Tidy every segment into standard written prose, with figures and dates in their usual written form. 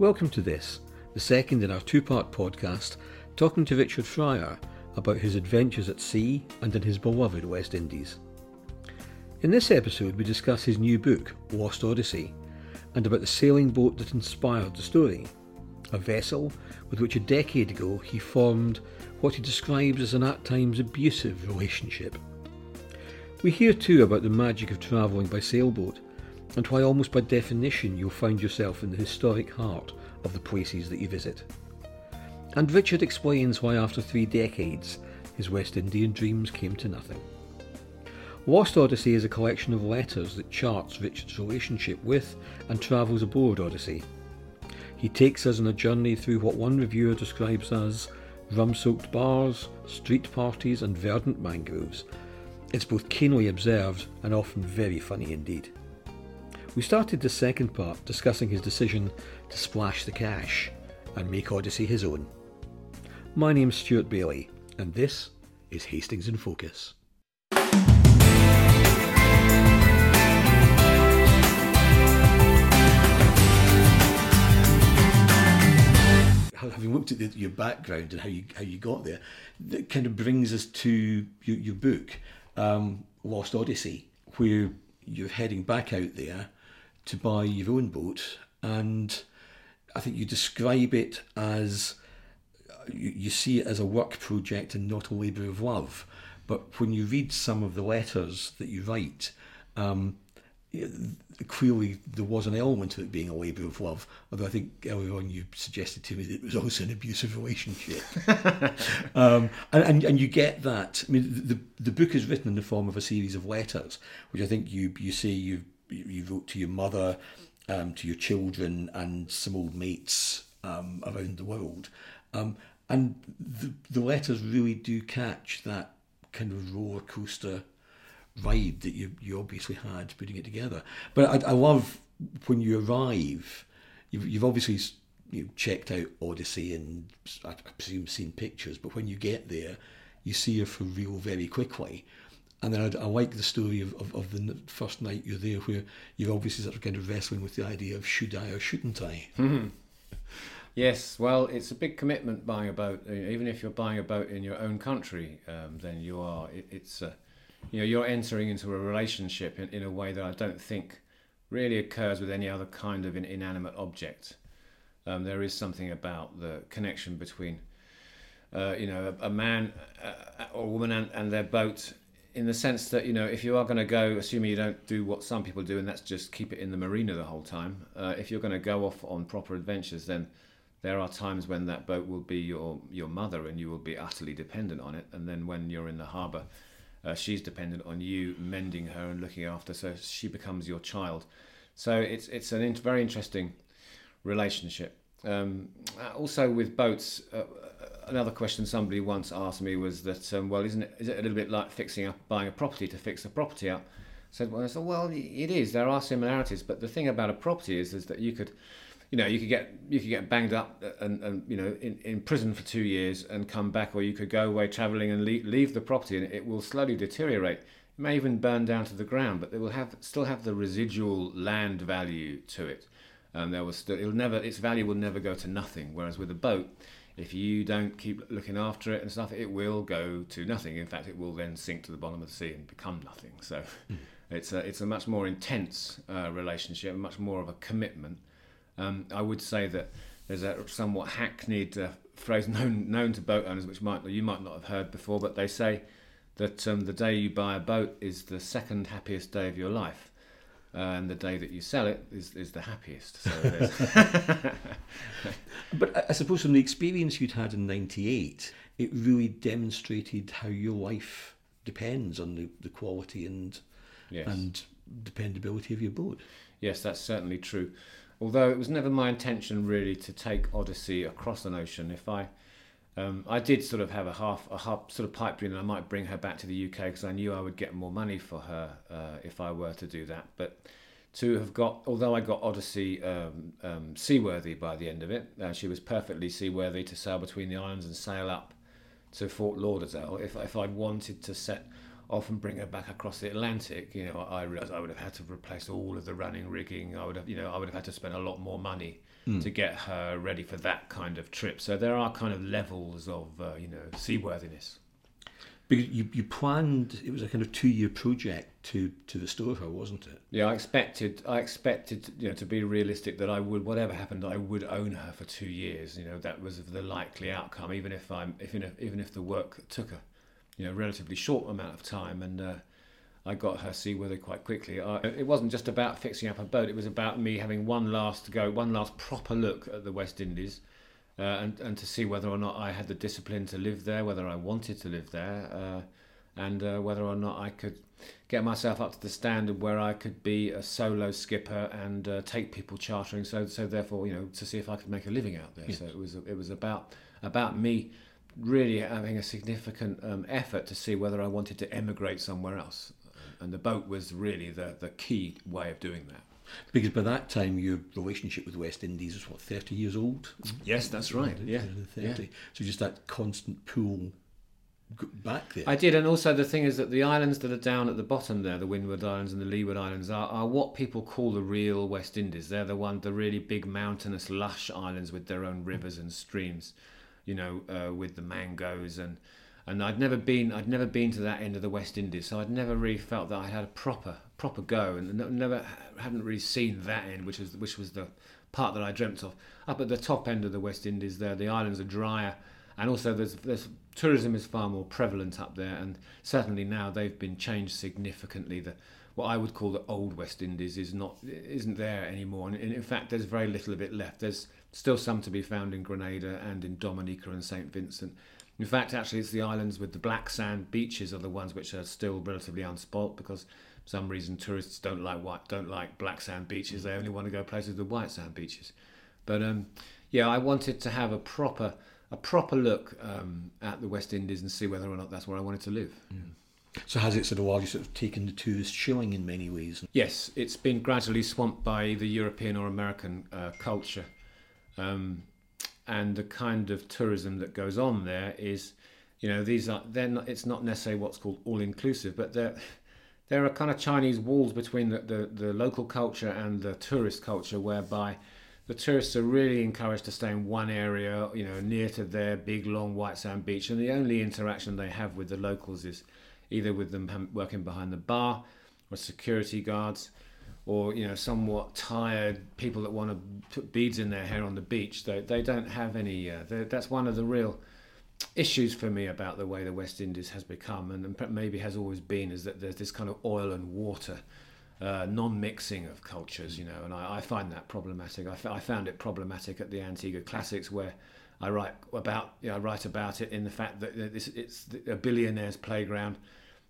Welcome to this, the second in our two-part podcast, talking to Richard Fryer about his adventures at sea and in his beloved West Indies. In this episode, we discuss his new book, Lost Odyssey, and about the sailing boat that inspired the story, a vessel with which a decade ago he formed what he describes as an at times abusive relationship. We hear too about the magic of travelling by sailboat and why almost by definition you'll find yourself in the historic heart of the places that you visit. And Richard explains why after 3 decades his West Indian dreams came to nothing. Lost Odyssey is a collection of letters that charts Richard's relationship with and travels aboard Odyssey. He takes us on a journey through what one reviewer describes as rum-soaked bars, street parties and verdant mangroves. It's both keenly observed and often very funny indeed. We started the second part discussing his decision to splash the cash and make Odyssey his own. My name's Stuart Bailey and this is Hastings in Focus. Having looked at your background and how you got there, that kind of brings us to your book, Lost Odyssey, where you're heading back out there to buy your own boat, and I think you describe it as, you see it as a work project and not a labour of love. But when you read some of the letters that you write, clearly there was an element of it being a labour of love, although I think earlier on you suggested to me that it was also an abusive relationship. and you get that. I mean, the book is written in the form of a series of letters, which I think you say you wrote to your mother, to your children and some old mates around the world, and the letters really do catch that kind of roller coaster ride that you obviously had putting it together. But I love when you arrive, you've obviously checked out Odyssey and I presume seen pictures, but when you get there you see her for real very quickly. And then I like the story of the first night you're there, where you're obviously sort of kind of wrestling with the idea of should I or shouldn't I. Mm-hmm. Yes, well, it's a big commitment buying a boat. Even if you're buying a boat in your own country, then you are, you're entering into a relationship in a way that I don't think really occurs with any other kind of an inanimate object. There is something about the connection between, a man or a woman and their boat, in the sense that, if you are going to go, assuming you don't do what some people do, and that's just keep it in the marina the whole time, if you're going to go off on proper adventures, then there are times when that boat will be your mother and you will be utterly dependent on it. And then when you're in the harbour, she's dependent on you mending her and looking after, so she becomes your child. So it's a very interesting relationship. Also with boats, another question somebody once asked me was that, is it a little bit like buying a property to fix a property up? I said, it is. There are similarities, but the thing about a property is that you could get banged up and in prison for 2 years and come back, or you could go away travelling and leave the property, and it will slowly deteriorate. It may even burn down to the ground, but it will still have the residual land value to it. Its value will never go to nothing. Whereas with a boat, if you don't keep looking after it and stuff, it will go to nothing. In fact, it will then sink to the bottom of the sea and become nothing. So, it's a much more intense relationship, much more of a commitment. I would say that there's a somewhat hackneyed phrase known to boat owners, which you might not have heard before, but they say that the day you buy a boat is the second happiest day of your life, and the day that you sell it is the happiest. So it is. But I suppose from the experience you'd had in 1998, it really demonstrated how your life depends on the quality and dependability of your boat. Yes, that's certainly true. Although it was never my intention really to take Odyssey across an ocean. If I did sort of have a half sort of pipe dream that I might bring her back to the UK, because I knew I would get more money for her if I were to do that. But to have got, although I got Odyssey seaworthy by the end of it, she was perfectly seaworthy to sail between the islands and sail up to Fort Lauderdale. If I'd wanted to set off and bring her back across the Atlantic, you know, I realised I would have had to replace all of the running rigging. I would have had to spend a lot more money to get her ready for that kind of trip. So there are kind of levels of, seaworthiness. Because you planned, it was a kind of 2-year project to restore her, wasn't it? Yeah, I expected, to be realistic, that I would, whatever happened, I would own her for 2 years. You know, that was the likely outcome, even if the work took her, relatively short amount of time, and I got her seaworthy quite quickly. It wasn't just about fixing up a boat; it was about me having one last proper look at the West Indies. And to see whether or not I had the discipline to live there, whether I wanted to live there, and whether or not I could get myself up to the standard where I could be a solo skipper and take people chartering. So therefore, to see if I could make a living out there. Yes. So it was about me really having a significant effort to see whether I wanted to emigrate somewhere else. And the boat was really the key way of doing that. Because by that time your relationship with the West Indies was 30 years old? Yes, that's right. Yeah. 30. Yeah. So just that constant pull back there. I did, and also the thing is that the islands that are down at the bottom there, the Windward Islands and the Leeward Islands, are what people call the real West Indies. They're the really big mountainous lush islands with their own rivers and streams, with the mangoes and I'd never been to that end of the West Indies, so I'd never really felt that I had a proper go, and hadn't really seen that end, which was the part that I dreamt of. Up at the top end of the West Indies, there the islands are drier, and also there's tourism is far more prevalent up there, and certainly now they've been changed significantly. The what I would call the old West Indies isn't there anymore, and in fact there's very little of it left. There's still some to be found in Grenada and in Dominica and St. Vincent. In fact, actually, it's the islands with the black sand beaches are the ones which are still relatively unspoilt, because for some reason tourists don't like black sand beaches. They only want to go places with white sand beaches. But I wanted to have a proper look at the West Indies and see whether or not that's where I wanted to live. Yeah. So has it sort of taken the tourist shilling in many ways? Yes, it's been gradually swamped by the European or American culture. And the kind of tourism that goes on there is, it's not necessarily what's called all-inclusive, but there are kind of Chinese walls between the local culture and the tourist culture, whereby the tourists are really encouraged to stay in one area, near to their big, long white sand beach, and the only interaction they have with the locals is either with them working behind the bar or security guards, or somewhat tired people that want to put beads in their hair on the beach. They don't have any. That's one of the real issues for me about the way the West Indies has become, and maybe has always been, is that there's this kind of oil and water non-mixing of cultures. And I find that problematic. I found it problematic at the Antigua Classics, where I write about it in the fact that it's a billionaire's playground.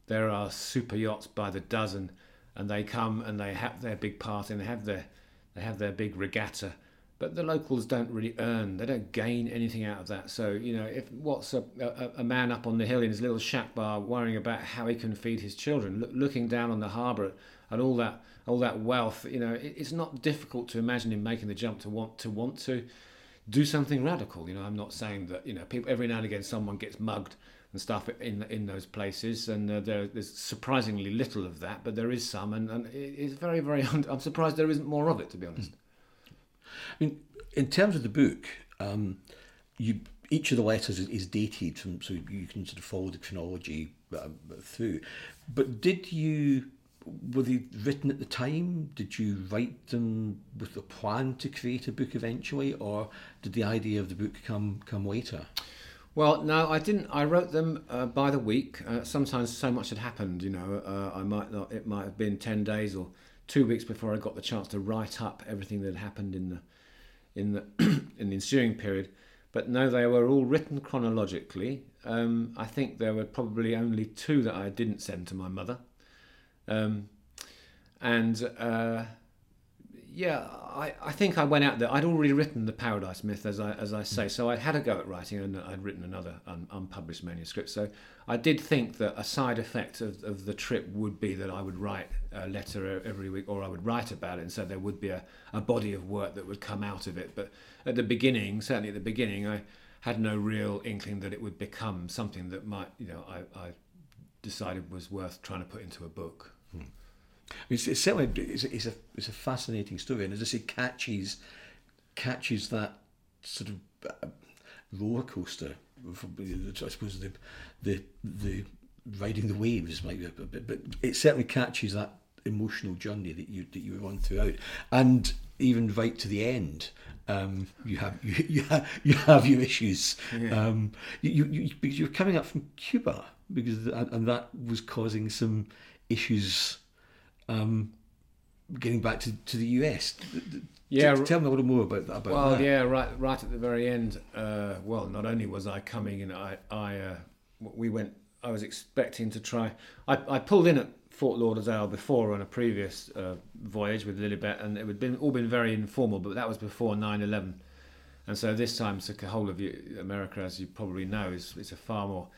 There are super yachts by the dozen. And they come and they have their big party and they have their big regatta, but the locals don't really earn. They don't gain anything out of that. So if what's a man up on the hill in his little shack bar worrying about how he can feed his children, looking down on the harbour and all that wealth, it's not difficult to imagine him making the jump to want to do something radical. I'm not saying that people every now and again someone gets mugged and stuff in those places, and there's surprisingly little of that, but there is some, and it's very, very. I'm surprised there isn't more of it, to be honest. I mean, in terms of the book, each of the letters is dated, so you can sort of follow the chronology through. But were they written at the time? Did you write them with a plan to create a book eventually, or did the idea of the book come later? Well, no, I didn't. I wrote them by the week. Sometimes so much had happened, It might have been 10 days or 2 weeks before I got the chance to write up everything that had happened in the ensuing period. But no, they were all written chronologically. I think there were probably only two that I didn't send to my mother, I think I went out there. I'd already written The Paradise Myth, as I say, so I had a go at writing, and I'd written another unpublished manuscript. So I did think that a side effect of the trip would be that I would write a letter every week, or I would write about it, and so there would be a body of work that would come out of it. But certainly at the beginning, I had no real inkling that it would become something that might, I decided was worth trying to put into a book. It's certainly it's a fascinating story, and as I say, catches that sort of roller coaster. I suppose the riding the waves might be a bit, but it certainly catches that emotional journey that you were on throughout, and even right to the end, you have your issues. Yeah. Because you're coming up from Cuba, and that was causing some issues. Getting back to the US. Yeah, tell me a little more about that. Right at the very end. Not only was I coming in, I was expecting to try. I pulled in at Fort Lauderdale before on a previous voyage with Lilibet, and it had been very informal. But that was before 9/11, and so this time, so the whole of America, as you probably know, is a far more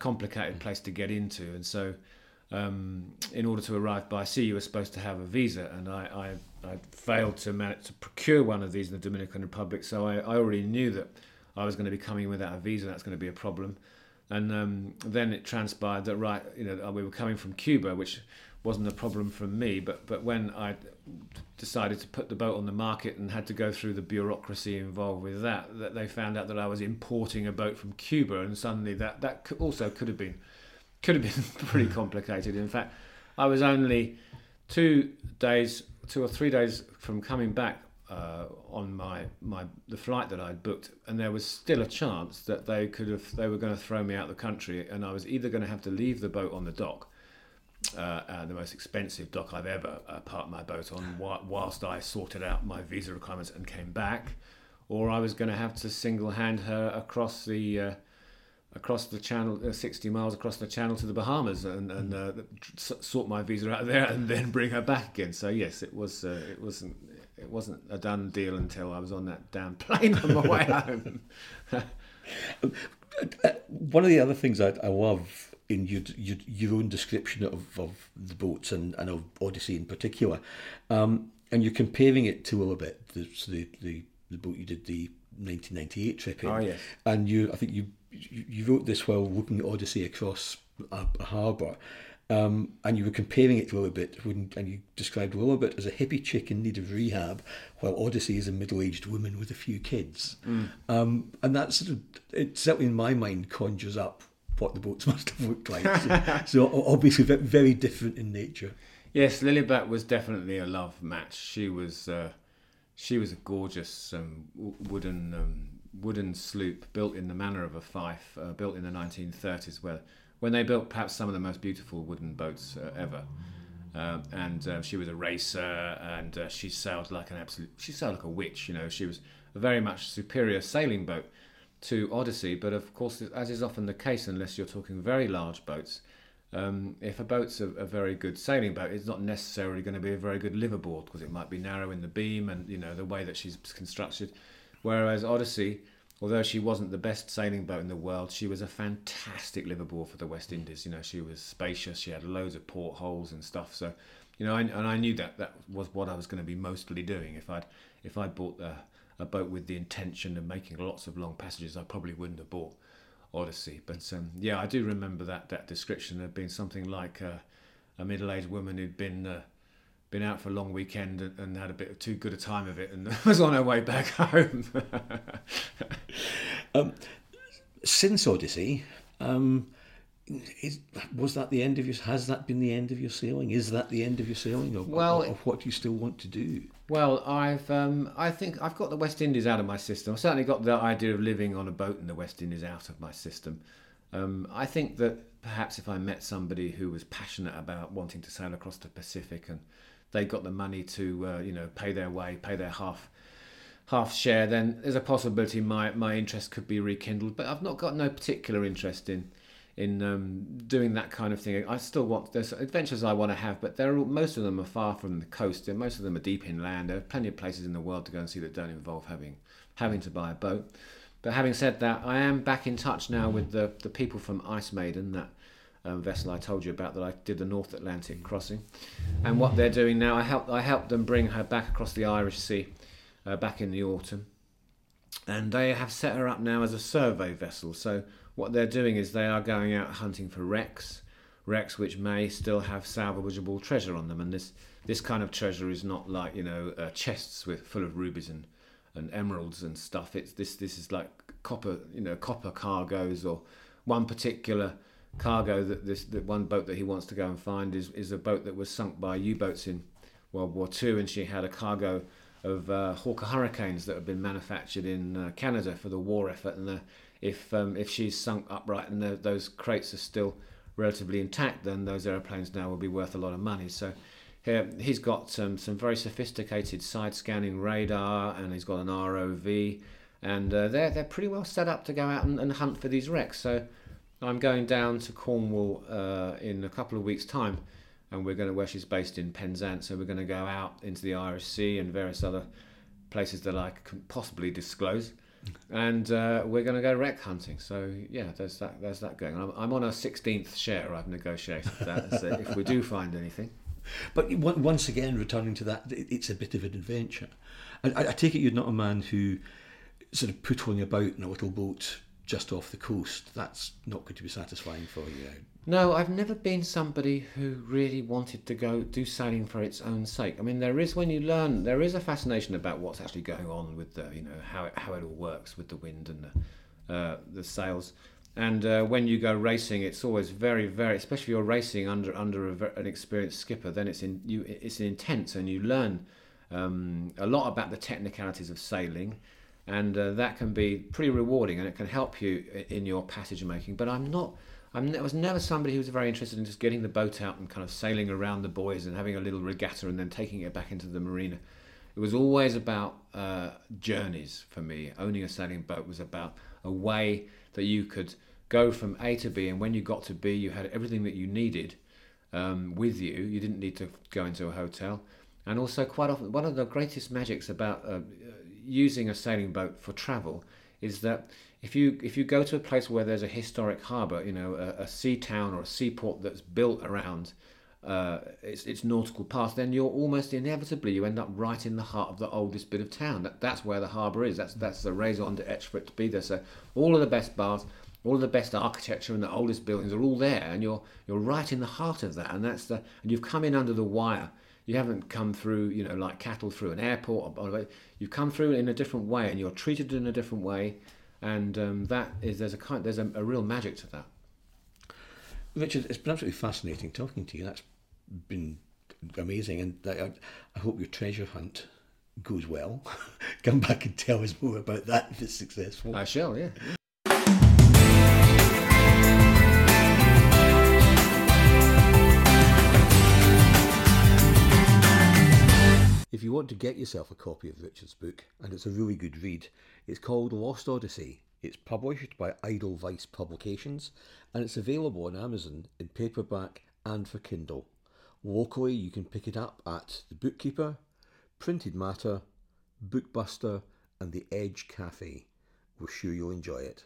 complicated place to get into, and so. In order to arrive by sea, you were supposed to have a visa, and I failed to manage to procure one of these in the Dominican Republic, so I already knew that I was going to be coming without a visa. That's going to be a problem. And then it transpired that we were coming from Cuba, which wasn't a problem for me, but when I decided to put the boat on the market and had to go through the bureaucracy involved with that they found out that I was importing a boat from Cuba, and suddenly that also could have been pretty complicated. In fact, I was only 2 or 3 days from coming back on the flight that I'd booked, and there was still a chance that they were going to throw me out of the country, and I was either going to have to leave the boat on the dock, the most expensive dock I've ever parked my boat on, whilst I sorted out my visa requirements and came back, or I was going to have to single hand her across the. Across the channel, 60 miles across the channel to the Bahamas, and sort my visa out there, and then bring her back again. So yes, it wasn't a done deal until I was on that damn plane on my way home. One of the other things I love in your own description of the boats and of Odyssey in particular, and you're comparing it to Lilibet, the boat you did the 1998 trip in. Oh yes, and you wrote this while looking at Odyssey across a harbour, and you were comparing it to Lilibet, and you described Lilibet as a hippie chick in need of rehab, while Odyssey is a middle-aged woman with a few kids. Mm. And that sort of, it certainly in my mind conjures up what the boats must have looked like. So obviously very different in nature. Yes, Lilibet was definitely a love match. She was a gorgeous wooden sloop built in the manner of a fife, built in the 1930s, when they built perhaps some of the most beautiful wooden boats ever. And she was a racer, and she sailed like a witch. She was a very much superior sailing boat to Odyssey. But of course, as is often the case, unless you're talking very large boats, if a boat's a very good sailing boat, it's not necessarily going to be a very good liverboard, because it might be narrow in the beam, and the way that she's constructed. Whereas Odyssey, although she wasn't the best sailing boat in the world, she was a fantastic liverboard for the West Indies. She was spacious. She had loads of portholes and stuff. So, and I knew that was what I was going to be mostly doing. If I bought a boat with the intention of making lots of long passages, I probably wouldn't have bought Odyssey. But I do remember that description of being something like a middle-aged woman who'd been out for a long weekend and had a bit of too good a time of it, and was on her way back home. Since Odyssey, has that been the end of your sailing? Is that the end of your sailing, or what do you still want to do? Well, I think I've got the West Indies out of my system. I've certainly got the idea of living on a boat in the West Indies out of my system. I think that perhaps if I met somebody who was passionate about wanting to sail across the Pacific, and they got the money to, pay their way, pay their half share, then there's a possibility my interest could be rekindled. But I've not got no particular interest in doing that kind of thing. I still want, there's adventures I want to have, but most of them are far from the coast. Most of them are deep inland. There are plenty of places in the world to go and see that don't involve having to buy a boat. But having said that, I am back in touch now with the people from Ice Maiden, that vessel I told you about that I did the North Atlantic crossing, and what they're doing now. I helped them bring her back across the Irish Sea back in the autumn, and they have set her up now as a survey vessel. So what they're doing is they are going out hunting for wrecks, wrecks which may still have salvageable treasure on them, and this kind of treasure is not like, you know, chests with full of rubies and emeralds and stuff. It's this is like copper, you know, copper cargoes, or one particular cargo that one boat that he wants to go and find is a boat that was sunk by U-boats in World War II, and she had a cargo of Hawker Hurricanes that had been manufactured in Canada for the war effort, and if she's sunk upright and those crates are still relatively intact, then those aeroplanes now will be worth a lot of money. So here he's got some very sophisticated side-scanning radar, and he's got an ROV, and they're pretty well set up to go out and hunt for these wrecks. So I'm going down to Cornwall in a couple of weeks' time, and we're going to, where she's based in Penzance, so we're going to go out into the Irish Sea and various other places that I can possibly disclose, and we're going to go wreck hunting. So yeah, there's that going. I'm on a 16th share. I've negotiated that, so if we do find anything. But once again, returning to that, it's a bit of an adventure. And I take it you're not a man who sort of pootling about in a little boat just off the coast. That's not going to be satisfying for you. No, I've never been somebody who really wanted to go do sailing for its own sake. I mean, there is a fascination about what's actually going on with the, you know, how it all works with the wind and the sails. And when you go racing, it's always very, very, especially if you're racing under an experienced skipper, then it's intense, and you learn a lot about the technicalities of sailing, and that can be pretty rewarding, and it can help you in your passage making. But I was never somebody who was very interested in just getting the boat out and kind of sailing around the buoys and having a little regatta and then taking it back into the marina. It was always about journeys for me. Owning a sailing boat was about a way that you could go from A to B, and when you got to B, you had everything that you needed with you. You didn't need to go into a hotel. And also, quite often, one of the greatest magics about using a sailing boat for travel is that if you go to a place where there's a historic harbour, you know, a sea town or a seaport that's built around its nautical past, then you're almost inevitably, you end up right in the heart of the oldest bit of town. That's where the harbour is. That's the raison d'etre for it to be there. So all of the best bars, all of the best architecture, and the oldest buildings are all there, and you're right in the heart of that. And and you've come in under the wire. You haven't come through, you know, like cattle through an airport. You've come through in a different way, and you're treated in a different way, and there's a real magic to that. Richard, it's been absolutely fascinating talking to you. That's been amazing, and I hope your treasure hunt goes well. Come back and tell us more about that if it's successful. I shall, yeah. If you want to get yourself a copy of Richard's book, and it's a really good read, it's called Lost Odyssey. It's published by Idlevice Publications, and it's available on Amazon in paperback and for Kindle. Locally, you can pick it up at The Bookkeeper, Printed Matter, Bookbuster, and The Edge Cafe. We're sure you'll enjoy it.